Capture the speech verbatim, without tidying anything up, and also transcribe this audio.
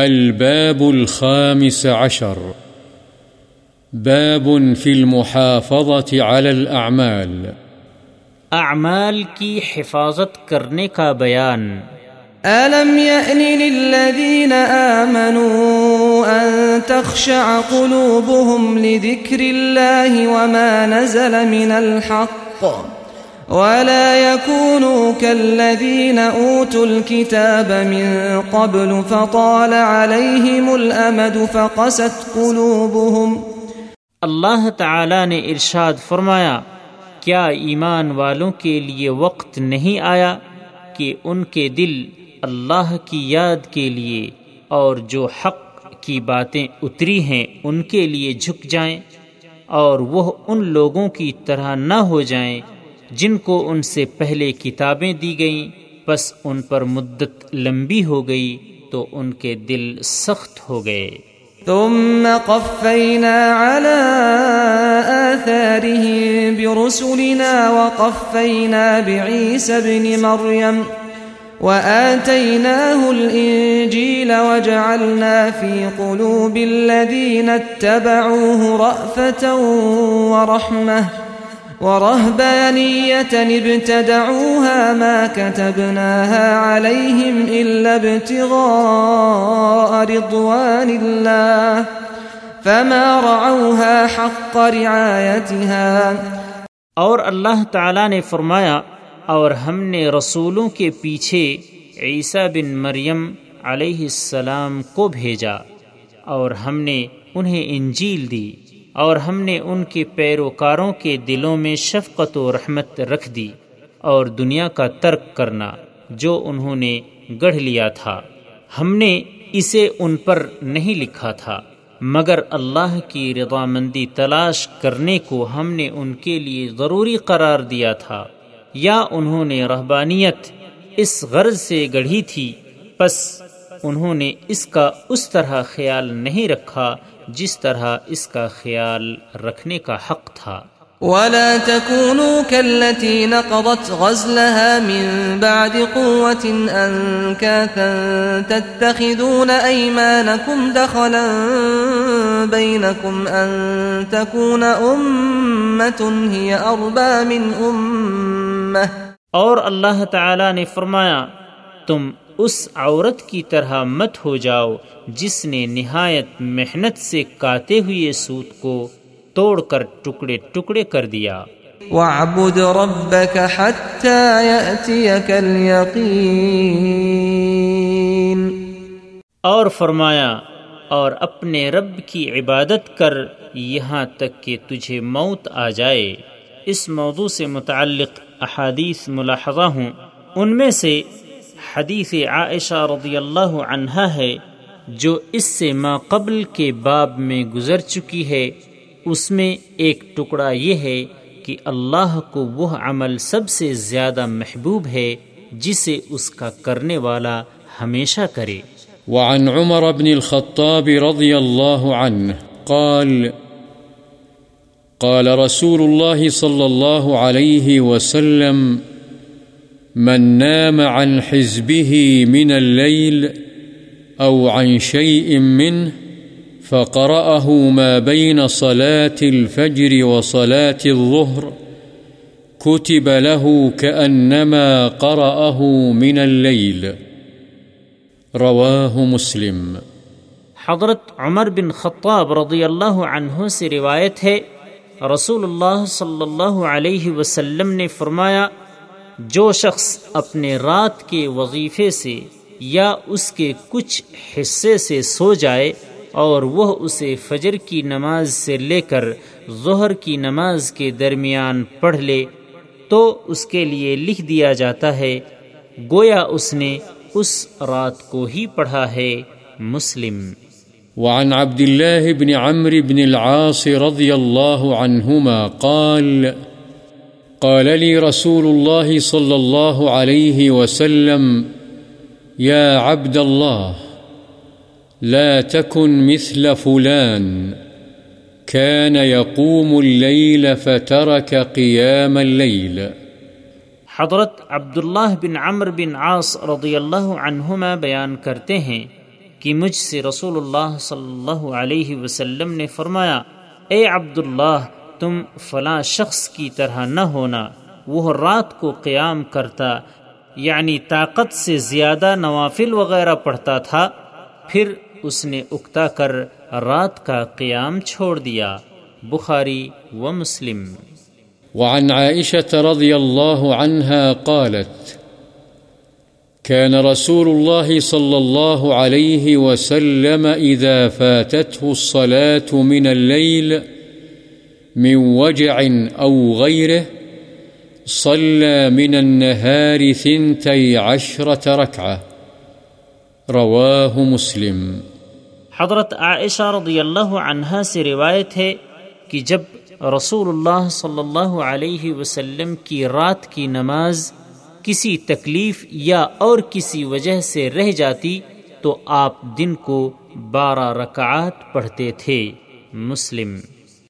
الباب الخامس عشر باب في المحافظة على الأعمال اعمال کی حفاظت کرنے کا بیان۔ أَلَمْ يَأْنِ لِلَّذِينَ آمَنُوا أَن تَخْشَعَ قُلُوبُهُمْ لِذِكْرِ اللَّهِ وَمَا نَزَلَ مِنَ الْحَقِّ ولا يكونوا كالذين أوتوا الكتاب من قبل فطال عليهم الأمد فقست قلوبهم۔ اللہ تعالی نے ارشاد فرمایا، کیا ایمان والوں کے لیے وقت نہیں آیا کہ ان کے دل اللہ کی یاد کے لیے اور جو حق کی باتیں اتری ہیں ان کے لیے جھک جائیں، اور وہ ان لوگوں کی طرح نہ ہو جائیں جن کو ان سے پہلے کتابیں دی گئیں، بس ان پر مدت لمبی ہو گئی تو ان کے دل سخت ہو گئے۔ ثم قفینا على آثارهم برسلنا وقفینا بعیسی بن مریم وآتیناه الانجیل وجعلنا فی قلوب الذین اتبعوه رأفة ورحمة وَرَهْبَانِيَّةً ابْتَدَعُوهَا مَا كَتَبْنَاهَا عَلَيْهِمْ إِلَّا ابْتِغَاءَ رِضْوَانِ اللَّهِ فَمَا رَعَوْهَا حَقَّ رِعَايَتِهَا۔ اور اللہ تعالیٰ نے فرمایا، اور ہم نے رسولوں کے پیچھے عیسیٰ بن مریم علیہ السلام کو بھیجا، اور ہم نے انہیں انجیل دی، اور ہم نے ان کے پیروکاروں کے دلوں میں شفقت و رحمت رکھ دی، اور دنیا کا ترک کرنا جو انہوں نے گڑھ لیا تھا ہم نے اسے ان پر نہیں لکھا تھا، مگر اللہ کی رضامندی تلاش کرنے کو ہم نے ان کے لیے ضروری قرار دیا تھا۔ یا انہوں نے رہبانیت اس غرض سے گڑھی تھی، پس انہوں نے اس کا اس طرح خیال نہیں رکھا جس طرح اس کا خیال رکھنے کا حق تھا۔ وَلَا تَكُونُوا كَالَّتِي نَقَضَتْ غَزْلَهَا مِن بَعْدِ قُوَّةٍ أَنكَاثًا تَتَّخِذُونَ أَيْمَانَكُمْ دَخَلًا بَيْنَكُمْ أَن تَكُونَ أُمَّةٌ هِيَ أَرْبَى مِنْ أُمَّةٍ۔ اور اللہ تعالی نے فرمایا، تم اس عورت کی طرح مت ہو جاؤ جس نے نہایت محنت سے کاتے ہوئے سوت کو توڑ کر ٹکڑے ٹکڑے کر دیا۔ وَاعْبُدْ رَبَّكَ حَتَّى يَأْتِيَكَ الْيَقِينَ۔ اور فرمایا، اور اپنے رب کی عبادت کر یہاں تک کہ تجھے موت آ جائے۔ اس موضوع سے متعلق احادیث ملاحظہ ہوں، ان میں سے حدیث عائشہ رضی اللہ عنہا ہے جو اس سے ماقبل کے باب میں گزر چکی ہے۔ اس میں ایک ٹکڑا یہ ہے کہ اللہ کو وہ عمل سب سے زیادہ محبوب ہے جسے اس کا کرنے والا ہمیشہ کرے۔ وعن عمر بن الخطاب رضی اللہ عنہ قال قال رسول اللہ صلی اللہ علیہ وسلم من نام عن حزبه من الليل أو عن شيء منه فقرأه ما بين صلاة الفجر وصلاة الظهر كتب له كأنما قرأه من الليل رواه مسلم۔ حضرت عمر بن خطاب رضی اللہ عنہ سے روایت ہے، رسول اللہ صلی اللہ علیہ وسلم نے فرمایا، جو شخص اپنے رات کے وظیفے سے یا اس کے کچھ حصے سے سو جائے اور وہ اسے فجر کی نماز سے لے کر ظہر کی نماز کے درمیان پڑھ لے تو اس کے لیے لکھ دیا جاتا ہے گویا اس نے اس رات کو ہی پڑھا ہے۔ مسلم۔ وعن عبد اللہ بن عمرو بن العاص رضی اللہ عنہما قال قال لي رسول الله صلى الله عليه وسلم يا عبد الله لا تكن مثل فلان كان يقوم الليل فترك قيام الليل۔ حضرت عبداللہ بن عمرو بن عاص رضی اللہ عنہما بیان کرتے ہیں کہ مجھ سے رسول اللہ صلی اللہ علیہ وسلم نے فرمایا، اے عبداللہ، تم فلاں شخص کی طرح نہ ہونا، وہ رات کو قیام کرتا یعنی طاقت سے زیادہ نوافل وغیرہ پڑھتا تھا، پھر اس نے اکتا کر رات کا قیام چھوڑ دیا۔ بخاری و مسلم۔ وعن عائشة رضی اللہ عنها قالت كان رسول الله صلى الله عليه وسلم إذا فاتته الصلاة من الليل من وجع أو غيره صلى من النهار ثنتي عشرة ركعة رواه مسلم۔ حضرت عائشہ رضی اللہ عنہا سے روایت ہے کہ جب رسول اللہ صلی اللہ علیہ وسلم کی رات کی نماز کسی تکلیف یا اور کسی وجہ سے رہ جاتی تو آپ دن کو بارہ رکعات پڑھتے تھے۔ مسلم۔